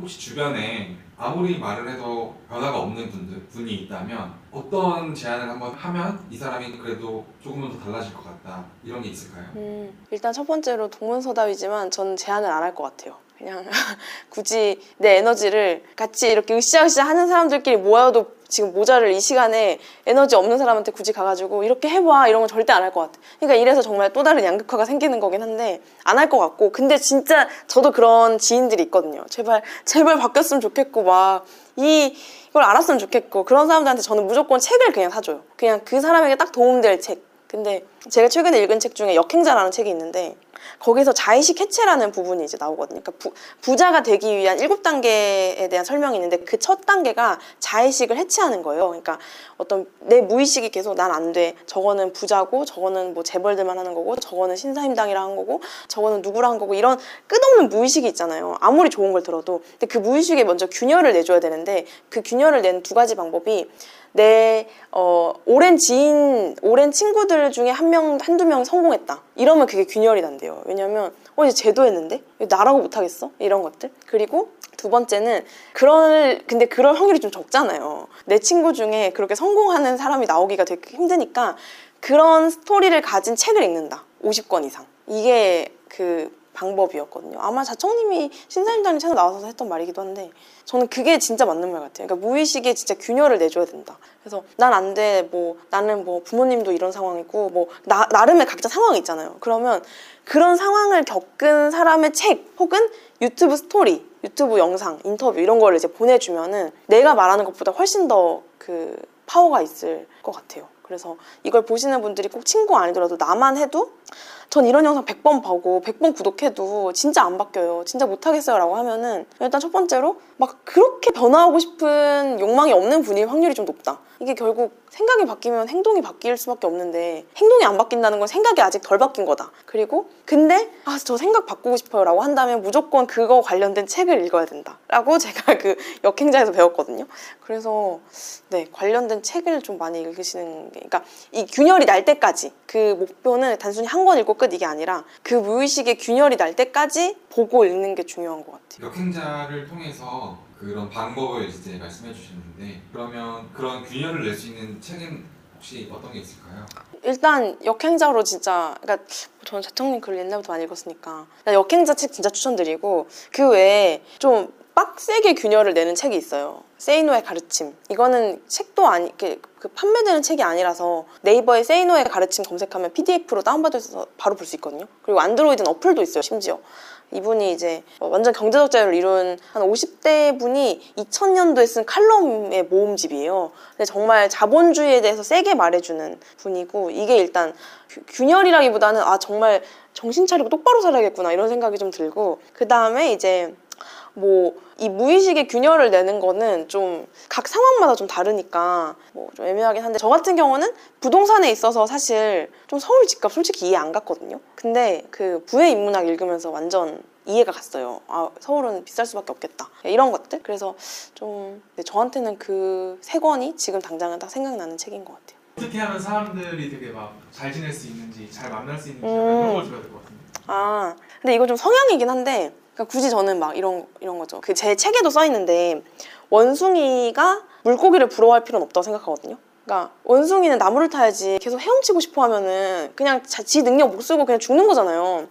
혹시 주변에 아무리 말을 해도 변화가 없는 분이 있다면 어떤 제안을 한번 하면 이 사람이 그래도 조금은 더 달라질 것 같다 이런 게 있을까요? 일단 첫 번째로 동문서답이지만 저는 제안을 안 할 것 같아요. 그냥 굳이 내 에너지를 같이 이렇게 으쌰으쌰 하는 사람들끼리 모여도 지금 모자를 이 시간에 에너지 없는 사람한테 굳이 가가지고 이렇게 해봐 이런 건 절대 안 할 것 같아. 그러니까 이래서 정말 또 다른 양극화가 생기는 거긴 한데 안 할 것 같고, 근데 진짜 저도 그런 지인들이 있거든요. 제발 바뀌었으면 좋겠고 막 이걸 알았으면 좋겠고, 그런 사람들한테 저는 무조건 책을 그냥 사줘요. 그냥 그 사람에게 딱 도움될 책. 근데 제가 최근에 읽은 책 중에 역행자라는 책이 있는데 거기서 자의식 해체라는 부분이 이제 나오거든요. 그러니까 부자가 되기 위한 7단계에 대한 설명이 있는데 그 첫 단계가 자의식을 해체하는 거예요. 그러니까 어떤 내 무의식이 계속 난 안 돼, 저거는 부자고 저거는 뭐 재벌들만 하는 거고 저거는 신사임당이라 한 거고 저거는 누구라 한 거고 이런 끝없는 무의식이 있잖아요. 아무리 좋은 걸 들어도. 근데 그 무의식에 먼저 균열을 내줘야 되는데 그 균열을 낸 두 가지 방법이 내 오랜 친구들 중에 한두 명 성공했다 이러면 그게 균열이 난대요. 왜냐면 이제 쟤도 했는데 나라고 못하겠어? 이런 것들. 그리고 두 번째는 근데 그럴 확률이 좀 적잖아요. 내 친구 중에 그렇게 성공하는 사람이 나오기가 되게 힘드니까 그런 스토리를 가진 책을 읽는다. 50권 이상. 이게 그 방법이었거든요. 아마 자청님이 신사임당 채널 나와서 했던 말이기도 한데 저는 그게 진짜 맞는 말 같아요. 그러니까 무의식에 진짜 균열을 내줘야 된다. 그래서 난 안 돼, 나는 부모님도 이런 상황이고 나름의 각자 상황이 있잖아요. 그러면 그런 상황을 겪은 사람의 책 혹은 유튜브 스토리, 유튜브 영상, 인터뷰 이런 거를 이제 보내주면은 내가 말하는 것보다 훨씬 더 그 파워가 있을 것 같아요. 그래서 이걸 보시는 분들이 꼭 친구가 아니더라도 나만 해도 전 이런 영상 100번 보고 100번 구독해도 진짜 안 바뀌어요. 진짜 못하겠어요 라고 하면은 일단 첫 번째로 막 그렇게 변화하고 싶은 욕망이 없는 분일 확률이 좀 높다. 이게 결국 생각이 바뀌면 행동이 바뀔 수밖에 없는데 행동이 안 바뀐다는 건 생각이 아직 덜 바뀐 거다. 그리고 근데 저 생각 바꾸고 싶어요 라고 한다면 무조건 그거 관련된 책을 읽어야 된다 라고 제가 그 역행자에서 배웠거든요. 그래서 네, 관련된 책을 좀 많이 읽으시는 게, 그러니까 이 균열이 날 때까지 그 목표는 단순히 한 권 읽고 끝 이게 아니라 그 무의식의 균열이 날 때까지 보고 읽는 게 중요한 것 같아요. 역행자를 통해서 그런 방법을 이제 말씀해 주셨는데 그러면 그런 균열을 낼 수 있는 책은 혹시 어떤 게 있을까요? 일단 역행자로 진짜, 그러니까 저는 자청님 글을 옛날부터 많이 읽었으니까 역행자 책 진짜 추천드리고, 그 외에 좀 빡세게 균열을 내는 책이 있어요. 세이노의 가르침. 이거는 책도 아니, 그 판매되는 책이 아니라서 네이버에 세이노의 가르침 검색하면 PDF로 다운받아서 바로 볼 수 있거든요. 그리고 안드로이드는 어플도 있어요, 심지어. 이분이 이제 완전 경제적 자유를 이룬 한 50대 분이 2000년도에 쓴 칼럼의 모음집이에요. 근데 정말 자본주의에 대해서 세게 말해주는 분이고, 이게 일단 균열이라기보다는 정말 정신 차리고 똑바로 살아야겠구나 이런 생각이 좀 들고, 그 다음에 이제 이 무의식의 균열을 내는 거는 좀 각 상황마다 좀 다르니까 좀 애매하긴 한데 저 같은 경우는 부동산에 있어서 사실 좀 서울 집값 솔직히 이해 안 갔거든요. 근데 그 부의 인문학 읽으면서 완전 이해가 갔어요. 서울은 비쌀 수밖에 없겠다 이런 것들. 그래서 좀 저한테는 그 세 권이 지금 당장은 딱 생각나는 책인 것 같아요. 어떻게 하면 사람들이 되게 막 잘 지낼 수 있는지 잘 만날 수 있는지 이런 걸 들어야 될 것 같은데. 근데 이건 좀 성향이긴 한데 그러니까 굳이 저는 막 이런 거죠. 그 제 책에도 써 있는데 원숭이가 물고기를 부러워할 필요는 없다고 생각하거든요. 그러니까 원숭이는 나무를 타야지 계속 헤엄치고 싶어 하면은 그냥 지 능력 못 쓰고 그냥 죽는 거잖아요.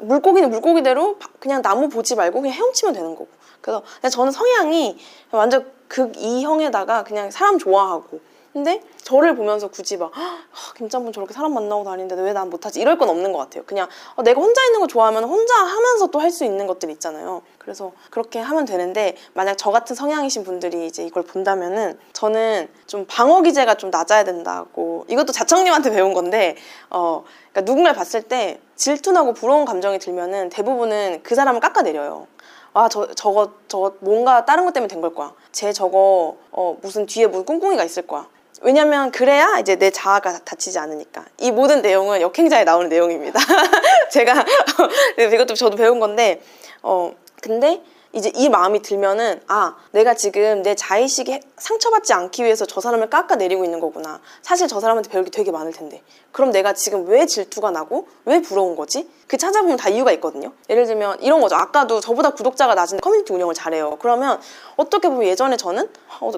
물고기는 물고기대로 그냥 나무 보지 말고 그냥 헤엄치면 되는 거고. 그래서 저는 성향이 완전 극이형에다가 그냥 사람 좋아하고, 근데 저를 보면서 굳이 막 김짠부 저렇게 사람 만나고 다니는데 왜 난 못하지 이럴 건 없는 것 같아요. 그냥 내가 혼자 있는 거 좋아하면 혼자 하면서 또 할 수 있는 것들 있잖아요. 그래서 그렇게 하면 되는데 만약 저 같은 성향이신 분들이 이제 이걸 본다면은 저는 좀 방어 기제가 좀 낮아야 된다고, 이것도 자청님한테 배운 건데 그러니까 누군가를 봤을 때 질투나고 부러운 감정이 들면은 대부분은 그 사람을 깎아내려요. 저거 뭔가 다른 것 때문에 된 걸 거야. 쟤 저거 무슨 뒤에 무슨 꿍꿍이가 있을 거야. 왜냐면 그래야 이제 내 자아가 다치지 않으니까. 이 모든 내용은 역행자에 나오는 내용입니다. 이것도 저도 배운 건데 근데 이제 이 마음이 들면은 아, 내가 지금 내 자의식에 상처받지 않기 위해서 저 사람을 깎아내리고 있는 거구나. 사실 저 사람한테 배울 게 되게 많을 텐데. 그럼 내가 지금 왜 질투가 나고 왜 부러운 거지? 그 찾아보면 다 이유가 있거든요. 예를 들면 이런 거죠. 아까도 저보다 구독자가 낮은데 커뮤니티 운영을 잘해요. 그러면 어떻게 보면 예전에 저는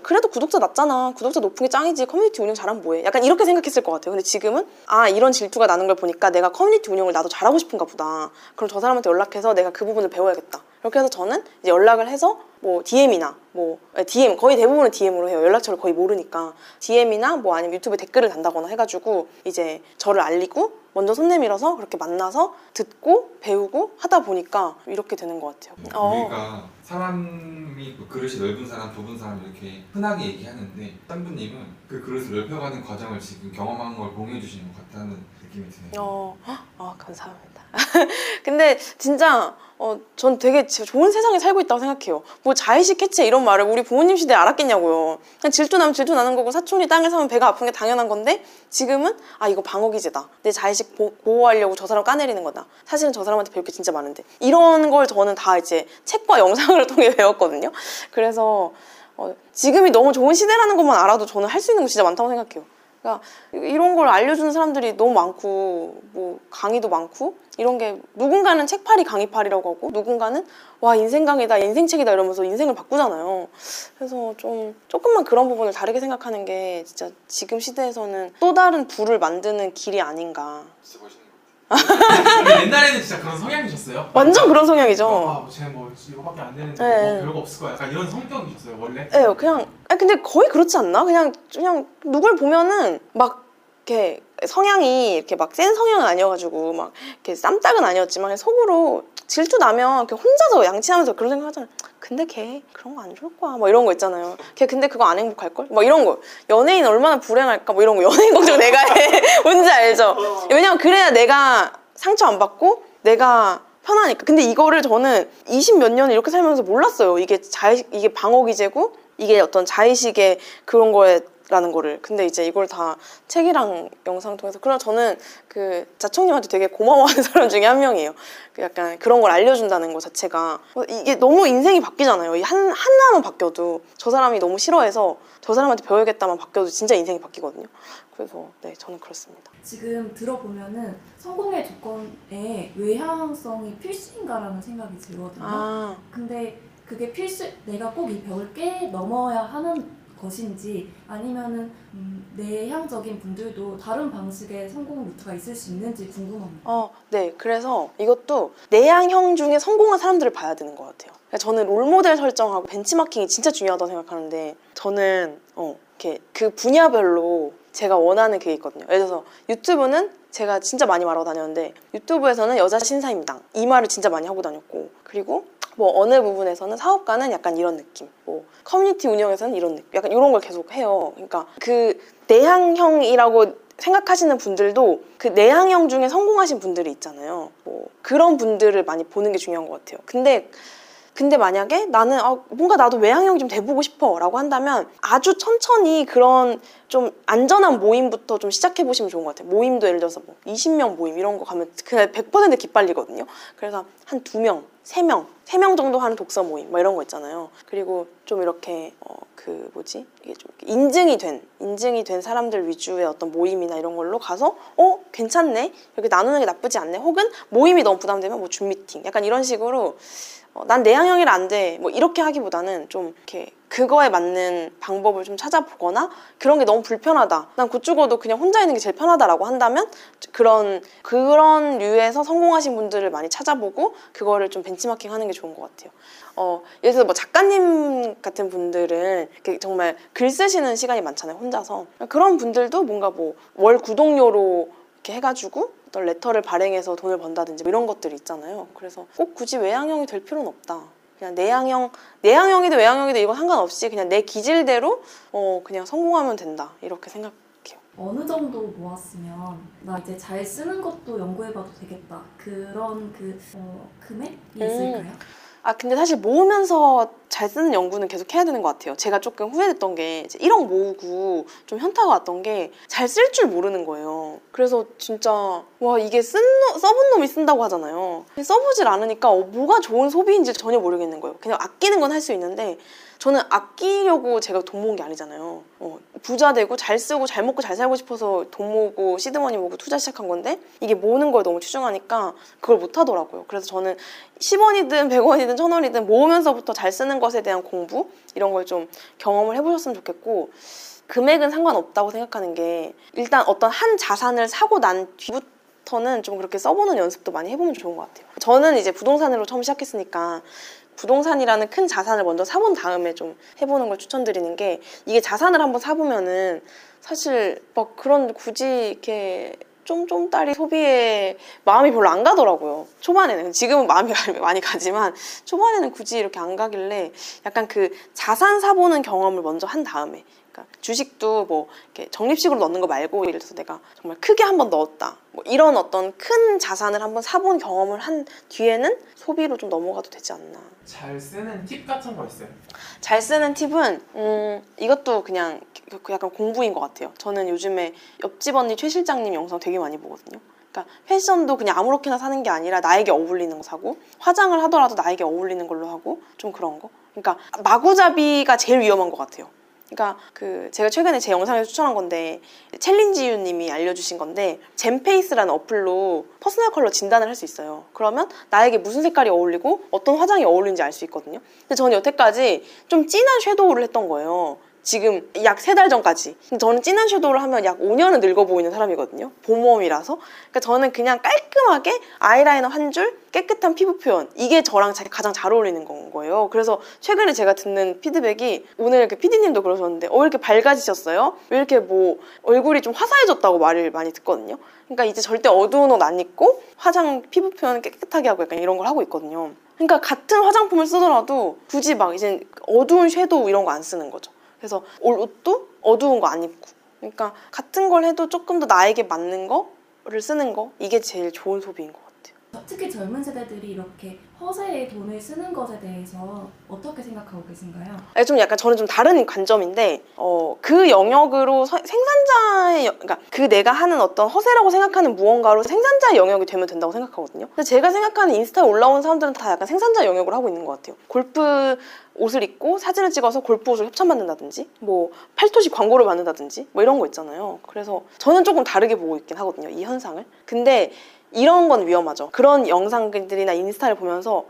그래도 구독자 낮잖아. 구독자 높은 게 짱이지. 커뮤니티 운영 잘하면 뭐해? 약간 이렇게 생각했을 것 같아요. 근데 지금은 아, 이런 질투가 나는 걸 보니까 내가 커뮤니티 운영을 나도 잘하고 싶은가 보다. 그럼 저 사람한테 연락해서 내가 그 부분을 배워야겠다. 이렇게 해서 저는 이제 연락을 해서 뭐 DM이나 뭐 DM, 거의 대부분은 DM으로 해요. 연락처를 거의 모르니까. DM이나 뭐 아니면 유튜브에 댓글을 단다거나 해가지고 이제 저를 알리고 먼저 손 내밀어서 그렇게 만나서 듣고 배우고 하다 보니까 이렇게 되는 것 같아요. 우리가 사람이 뭐 그릇이 넓은 사람, 좁은 사람 이렇게 흔하게 얘기하는데 짠부님은 그 그릇을 넓혀가는 과정을 지금 경험한 걸 공유해 주시는 것 같다는 느낌이 드네요. 감사합니다. 근데 진짜 전 되게 좋은 세상에 살고 있다고 생각해요. 뭐 자의식 해체 이런 말을 우리 부모님 시대에 알았겠냐고요. 그냥 질투나면 질투나는 거고 사촌이 땅을 사면 배가 아픈 게 당연한 건데 지금은 아, 이거 방어기제다. 내 자의식 보호하려고 저 사람 까내리는 거다. 사실은 저 사람한테 배울 게 진짜 많은데. 이런 걸 저는 다 이제 책과 영상을 통해 배웠거든요. 그래서 지금이 너무 좋은 시대라는 것만 알아도 저는 할 수 있는 거 진짜 많다고 생각해요. 그러니까 이런 걸 알려주는 사람들이 너무 많고 뭐 강의도 많고 이런 게 누군가는 책팔이 강의팔이라고 하고 누군가는 와, 인생 강의다, 인생책이다 이러면서 인생을 바꾸잖아요. 그래서 좀 조금만 그런 부분을 다르게 생각하는 게 진짜 지금 시대에서는 또 다른 부를 만드는 길이 아닌가. 진짜 멋있는 것 같아요. 옛날에는 진짜 그런 성향이셨어요? 완전 그런 성향이죠. 아, 쟤 뭐 이거밖에 안 되는데 네. 뭐 별거 없을 거야. 약간 이런 성격이셨어요 원래? 네, 그냥 근데 거의 그렇지 않나? 그냥 누굴 보면은 막 이렇게 성향이 이렇게 막 센 성향은 아니어가지고 막 이렇게 쌈딱은 아니었지만 속으로 질투 나면 이렇게 혼자서 양치하면서 그런 생각하잖아요. 근데 걔 그런 거 안 좋을 거야. 막 이런 거 있잖아요. 걔 근데 그거 안 행복할 걸? 막 이런 거. 연예인 얼마나 불행할까? 뭐 이런 거. 연예인 걱정 내가 해. 뭔지 알죠? 왜냐면 그래야 내가 상처 안 받고 내가 편하니까. 근데 이거를 저는 20몇 년 이렇게 살면서 몰랐어요. 이게 방어기제고 이게 어떤 자의식의 그런 거에 라는 거를. 근데 이제 이걸 다 책이랑 영상 통해서. 그러나 저는 그 자청님한테 되게 고마워하는 사람 중에 한 명이에요. 약간 그런 걸 알려준다는 거 자체가 이게 너무 인생이 바뀌잖아요. 하나만 바뀌어도 저 사람이 너무 싫어해서 저 사람한테 배워야겠다만 바뀌어도 진짜 인생이 바뀌거든요. 그래서 네, 저는 그렇습니다. 지금 들어보면은 성공의 조건에 외향성이 필수인가라는 생각이 들거든요. 근데 그게 필수, 내가 꼭 이 벽을 깨 넘어야 하는 것인지 아니면은 내향적인 분들도 다른 방식의 성공 루트가 있을 수 있는지 궁금합니다. 네, 그래서 이것도 내향형 중에 성공한 사람들을 봐야 되는 것 같아요. 그러니까 저는 롤모델 설정하고 벤치마킹이 진짜 중요하다고 생각하는데 저는 이렇게 그 분야별로 제가 원하는 그게 있거든요. 예를 들어서 유튜브는 제가 진짜 많이 말하고 다녔는데 유튜브에서는 여자 신사임당 이 말을 진짜 많이 하고 다녔고 그리고 뭐 어느 부분에서는 사업가는 약간 이런 느낌 뭐 커뮤니티 운영에서는 이런 느낌 약간 이런 걸 계속 해요. 그러니까 그 내향형이라고 생각하시는 분들도 그 내향형 중에 성공하신 분들이 있잖아요. 뭐 그런 분들을 많이 보는 게 중요한 것 같아요. 근데 만약에 나는 뭔가 나도 외향형이 좀 돼보고 싶어 라고 한다면 아주 천천히 그런 좀 안전한 모임부터 좀 시작해보시면 좋은 것 같아요. 모임도 예를 들어서 뭐 20명 모임 이런 거 가면 그냥 100% 기빨리거든요. 그래서 한 2명, 3명, 3명 정도 하는 독서 모임 뭐 이런 거 있잖아요. 그리고 좀 이렇게 이게 좀 인증이 된 사람들 위주의 어떤 모임이나 이런 걸로 가서 괜찮네? 이렇게 나누는 게 나쁘지 않네? 혹은 모임이 너무 부담되면 뭐 줌 미팅 약간 이런 식으로 난 내향형이라 안 돼. 뭐 이렇게 하기보다는 좀 이렇게 그거에 맞는 방법을 좀 찾아보거나 그런 게 너무 불편하다. 난 곧 죽어도 그냥 혼자 있는 게 제일 편하다라고 한다면 그런 류에서 성공하신 분들을 많이 찾아보고 그거를 좀 벤치마킹 하는 게 좋은 것 같아요. 예를 들어서 뭐 작가님 같은 분들은 이렇게 정말 글 쓰시는 시간이 많잖아요. 혼자서. 그런 분들도 뭔가 뭐 월 구독료로 이렇게 해가지고 어떤 레터를 발행해서 돈을 번다든지 이런 것들이 있잖아요. 그래서 꼭 굳이 외향형이 될 필요는 없다. 그냥 내향형이든 외향형이든 이건 상관없이 그냥 내 기질대로 그냥 성공하면 된다. 이렇게 생각해요. 어느 정도 모았으면 나 이제 잘 쓰는 것도 연구해봐도 되겠다. 그런 금액이 있을까요? 근데 사실 모으면서 잘 쓰는 연구는 계속 해야 되는 것 같아요. 제가 조금 후회됐던 게 이제 1억 모으고 좀 현타가 왔던 게 잘 쓸 줄 모르는 거예요. 그래서 진짜 와 이게 써본 놈이 쓴다고 하잖아요. 써보질 않으니까 뭐가 좋은 소비인지 전혀 모르겠는 거예요. 그냥 아끼는 건 할 수 있는데 저는 아끼려고 제가 돈 모은 게 아니잖아요. 부자 되고 잘 쓰고 잘 먹고 잘 살고 싶어서 돈 모으고 시드머니 모으고 투자 시작한 건데 이게 모으는 걸 너무 치중하니까 그걸 못 하더라고요. 그래서 저는 10원이든 100원이든 1000원이든 모으면서부터 잘 쓰는 것에 대한 공부 이런 걸 좀 경험을 해보셨으면 좋겠고 금액은 상관없다고 생각하는 게 일단 어떤 한 자산을 사고 난 뒤부터 저는 좀 그렇게 써보는 연습도 많이 해보면 좋은 것 같아요. 저는 이제 부동산으로 처음 시작했으니까 부동산이라는 큰 자산을 먼저 사본 다음에 좀 해보는 걸 추천드리는 게 이게 자산을 한번 사보면은 사실 막 그런 굳이 이렇게 쫌쫌따리 소비에 마음이 별로 안 가더라고요. 초반에는 지금은 마음이 많이 가지만 초반에는 굳이 이렇게 안 가길래 약간 그 자산 사보는 경험을 먼저 한 다음에 그러니까 주식도 뭐 이렇게 적립식으로 넣는 거 말고 예를 들어서 내가 정말 크게 한번 넣었다 뭐 이런 어떤 큰 자산을 한번 사본 경험을 한 뒤에는 소비로 좀 넘어가도 되지 않나. 잘 쓰는 팁 같은 거 있어요? 잘 쓰는 팁은 이것도 그냥 약간 공부인 것 같아요. 저는 요즘에 옆집 언니 최 실장님 영상 되게 많이 보거든요. 그러니까 패션도 그냥 아무렇게나 사는 게 아니라 나에게 어울리는 거 사고 화장을 하더라도 나에게 어울리는 걸로 하고 좀 그런 거. 그러니까 마구잡이가 제일 위험한 것 같아요. 그러니까 제가 최근에 제 영상에서 추천한 건데 챌린지유 님이 알려주신 건데 젠페이스라는 어플로 퍼스널 컬러 진단을 할 수 있어요. 그러면 나에게 무슨 색깔이 어울리고 어떤 화장이 어울리는지 알 수 있거든요. 근데 저는 여태까지 좀 진한 섀도우를 했던 거예요. 지금 약 3달 전까지. 저는 진한 섀도우를 하면 약 5년은 늙어 보이는 사람이거든요. 봄웜이라서. 그러니까 저는 그냥 깔끔하게 아이라이너 한 줄, 깨끗한 피부 표현. 이게 저랑 가장 잘 어울리는 건 거예요. 그래서 최근에 제가 듣는 피드백이 오늘 이렇게 PD님도 그러셨는데 왜 이렇게 밝아지셨어요? 왜 이렇게 뭐 얼굴이 좀 화사해졌다고 말을 많이 듣거든요. 그러니까 이제 절대 어두운 옷 안 입고 화장, 피부 표현 깨끗하게 하고 약간 이런 걸 하고 있거든요. 그러니까 같은 화장품을 쓰더라도 굳이 막 이제 어두운 섀도우 이런 거 안 쓰는 거죠. 그래서 올 옷도 어두운 거 안 입고 그러니까 같은 걸 해도 조금 더 나에게 맞는 거를 쓰는 거 이게 제일 좋은 소비인 것 같아요. 특히 젊은 세대들이 이렇게 허세에 돈을 쓰는 것에 대해서 어떻게 생각하고 계신가요? 좀 약간 저는 좀 다른 관점인데 그 영역으로 생산자의 그러니까 내가 하는 어떤 허세라고 생각하는 무언가로 생산자의 영역이 되면 된다고 생각하거든요. 근데 제가 생각하는 인스타에 올라온 사람들은 다 약간 생산자 영역을 하고 있는 것 같아요. 골프 옷을 입고 사진을 찍어서 골프 옷을 협찬받는다든지 뭐 팔토시 광고를 받는다든지 뭐 이런 거 있잖아요. 그래서 저는 조금 다르게 보고 있긴 하거든요. 이 현상을. 근데 이런 건 위험하죠. 그런 영상들이나 인스타를 보면서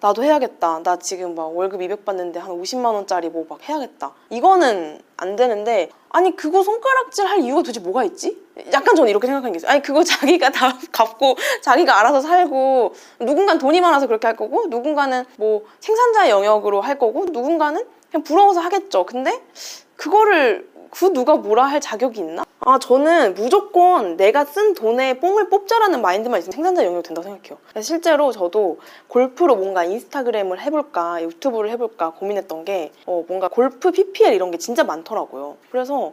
나도 해야겠다. 나 지금 막 월급 200 받는데 한 50만 원짜리 뭐 막 해야겠다. 이거는 안 되는데 아니 그거 손가락질 할 이유가 도대체 뭐가 있지? 약간 저는 이렇게 생각하는 게 있어요. 아니 그거 자기가 다 갚고 자기가 알아서 살고 누군가는 돈이 많아서 그렇게 할 거고 누군가는 뭐 생산자의 영역으로 할 거고 누군가는 그냥 부러워서 하겠죠. 근데 그거를 그 누가 뭐라 할 자격이 있나? 아 저는 무조건 내가 쓴 돈에 뽕을 뽑자라는 마인드만 있으면 생산자 영역이 된다고 생각해요. 실제로 저도 골프로 뭔가 인스타그램을 해볼까 유튜브를 해볼까 고민했던 게 뭔가 골프 PPL 이런 게 진짜 많더라고요. 그래서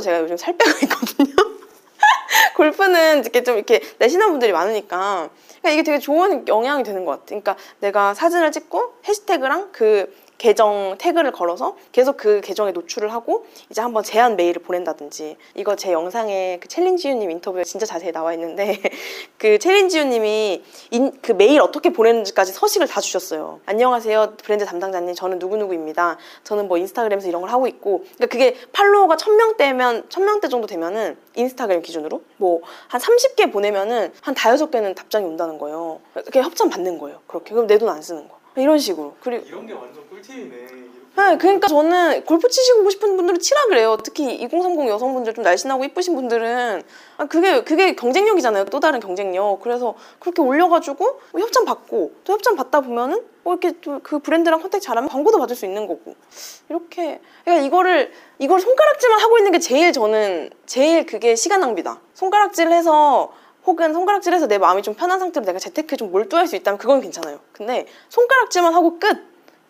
제가 요즘 살 빼고 있거든요. 골프는 이렇게 좀 이렇게 내시는 분들이 많으니까 그러니까 이게 되게 좋은 영향이 되는 것 같아요. 그러니까 내가 사진을 찍고 해시태그랑 그 계정 태그를 걸어서 계속 그 계정에 노출을 하고 이제 한번 제안 메일을 보낸다든지 이거 제 영상에 그 챌린지유님 인터뷰에 진짜 자세히 나와 있는데 그 챌린지유님이 그 메일 어떻게 보내는지까지 서식을 다 주셨어요. 안녕하세요 브랜드 담당자님 저는 누구누구입니다. 저는 뭐 인스타그램에서 이런 걸 하고 있고 그러니까 그게 팔로워가 1000명대 정도 되면은 인스타그램 기준으로 뭐 한 30개 보내면은 한 5-6개는 답장이 온다는 거예요. 그게 협찬 받는 거예요. 그렇게 그럼 내 돈 안 쓰는 거. 이런 식으로. 그리고 이런 게 완전 꿀팁이네. 네, 그러니까 저는 골프 치시고 싶은 분들은 치라 그래요. 특히 2030 여성분들 좀 날씬하고 이쁘신 분들은 그게 경쟁력이잖아요. 또 다른 경쟁력. 그래서 그렇게 올려가지고 협찬 받고 또 협찬 받다 보면은 이렇게 그 브랜드랑 컨택 잘하면 광고도 받을 수 있는 거고 이렇게 그러니까 이걸 손가락질만 하고 있는 게 제일 그게 시간 낭비다. 손가락질해서 혹은 손가락질해서 내 마음이 좀 편한 상태로 내가 재테크에 좀 몰두할 수 있다면 그건 괜찮아요. 근데 손가락질만 하고 끝!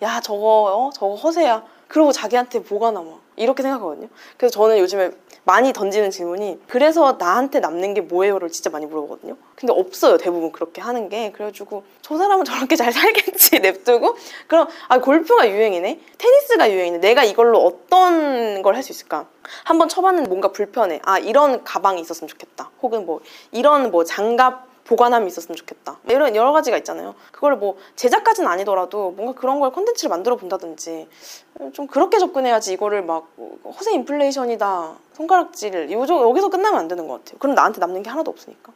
야 저거 허세야. 그러고 자기한테 뭐가 남아? 이렇게 생각하거든요. 그래서 저는 요즘에 많이 던지는 질문이 그래서 나한테 남는 게 뭐예요?를 진짜 많이 물어보거든요. 근데 없어요, 대부분 그렇게 하는 게. 그래가지고 저 사람은 저렇게 잘 살겠지 냅두고 그럼 아 골프가 유행이네, 테니스가 유행이네, 내가 이걸로 어떤 걸 할 수 있을까? 한번 쳐봤는데 뭔가 불편해. 아 이런 가방이 있었으면 좋겠다. 혹은 뭐 이런 뭐 장갑 보관함이 있었으면 좋겠다. 이런 여러 가지가 있잖아요. 그걸 뭐 제작까지는 아니더라도 뭔가 그런 걸 콘텐츠를 만들어 본다든지 좀 그렇게 접근해야지 이거를 막 허세 인플레이션이다, 손가락질 여기서 끝나면 안 되는 것 같아요. 그럼 나한테 남는 게 하나도 없으니까.